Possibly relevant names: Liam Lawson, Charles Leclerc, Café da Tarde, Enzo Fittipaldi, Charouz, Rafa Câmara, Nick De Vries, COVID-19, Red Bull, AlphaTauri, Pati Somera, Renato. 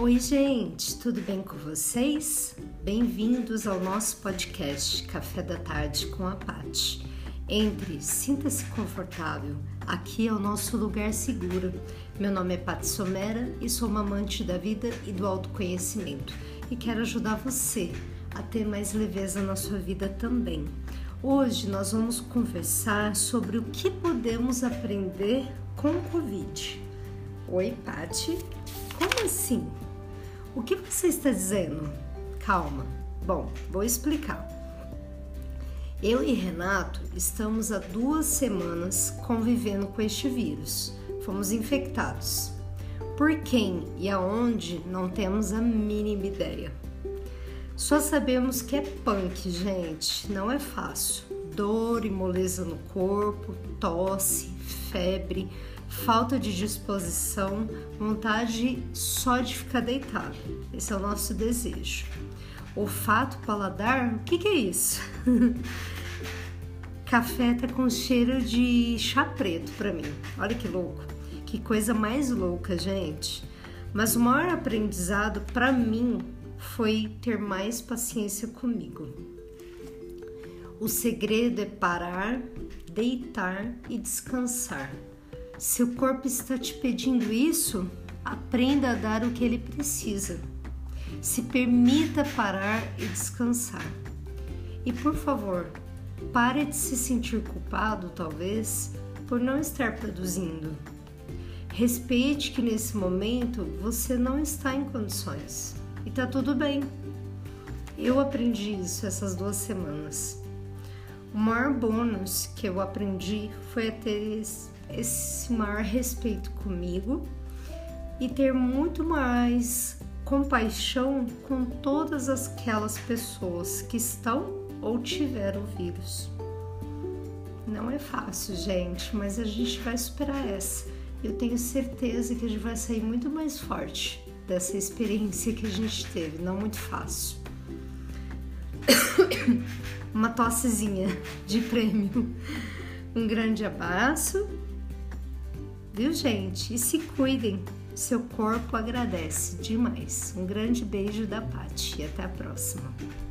Oi, gente, tudo bem com vocês? Bem-vindos ao nosso podcast Café da Tarde com a Pati. Entre, sinta-se confortável, aqui é o nosso lugar seguro. Meu nome é Pati Somera e sou uma amante da vida e do autoconhecimento e quero ajudar você a ter mais leveza na sua vida também. Hoje nós vamos conversar sobre o que podemos aprender com o Covid. Oi, Pati, como assim? O que você está dizendo? Calma, bom, vou explicar. Eu e Renato estamos há 2 semanas convivendo com este vírus. Fomos infectados. Por quem e aonde não temos a mínima ideia. Só sabemos que é punk, gente, não é fácil. Dor e moleza no corpo, tosse, febre, falta de disposição, vontade só de ficar deitado. Esse é o nosso desejo. Olfato, paladar, o que é isso? Café tá com cheiro de chá preto pra mim, olha que louco, que coisa mais louca, gente. Mas o maior aprendizado pra mim foi ter mais paciência comigo. O segredo é parar, deitar e descansar. Se o corpo está te pedindo isso, aprenda a dar o que ele precisa. Se permita parar e descansar. E por favor, pare de se sentir culpado, talvez, por não estar produzindo. Respeite que nesse momento você não está em condições. E tá tudo bem. Eu aprendi isso essas 2 semanas. O maior bônus que eu aprendi foi a ter esse maior respeito comigo e ter muito mais compaixão com todas aquelas pessoas que estão ou tiveram o vírus. Não é fácil, gente, mas a gente vai superar essa. Eu tenho certeza que a gente vai sair muito mais forte dessa experiência que a gente teve, não muito fácil. Uma tossezinha de prêmio. Um grande abraço, viu, gente? E se cuidem, seu corpo agradece demais. Um grande beijo da Pati e até a próxima.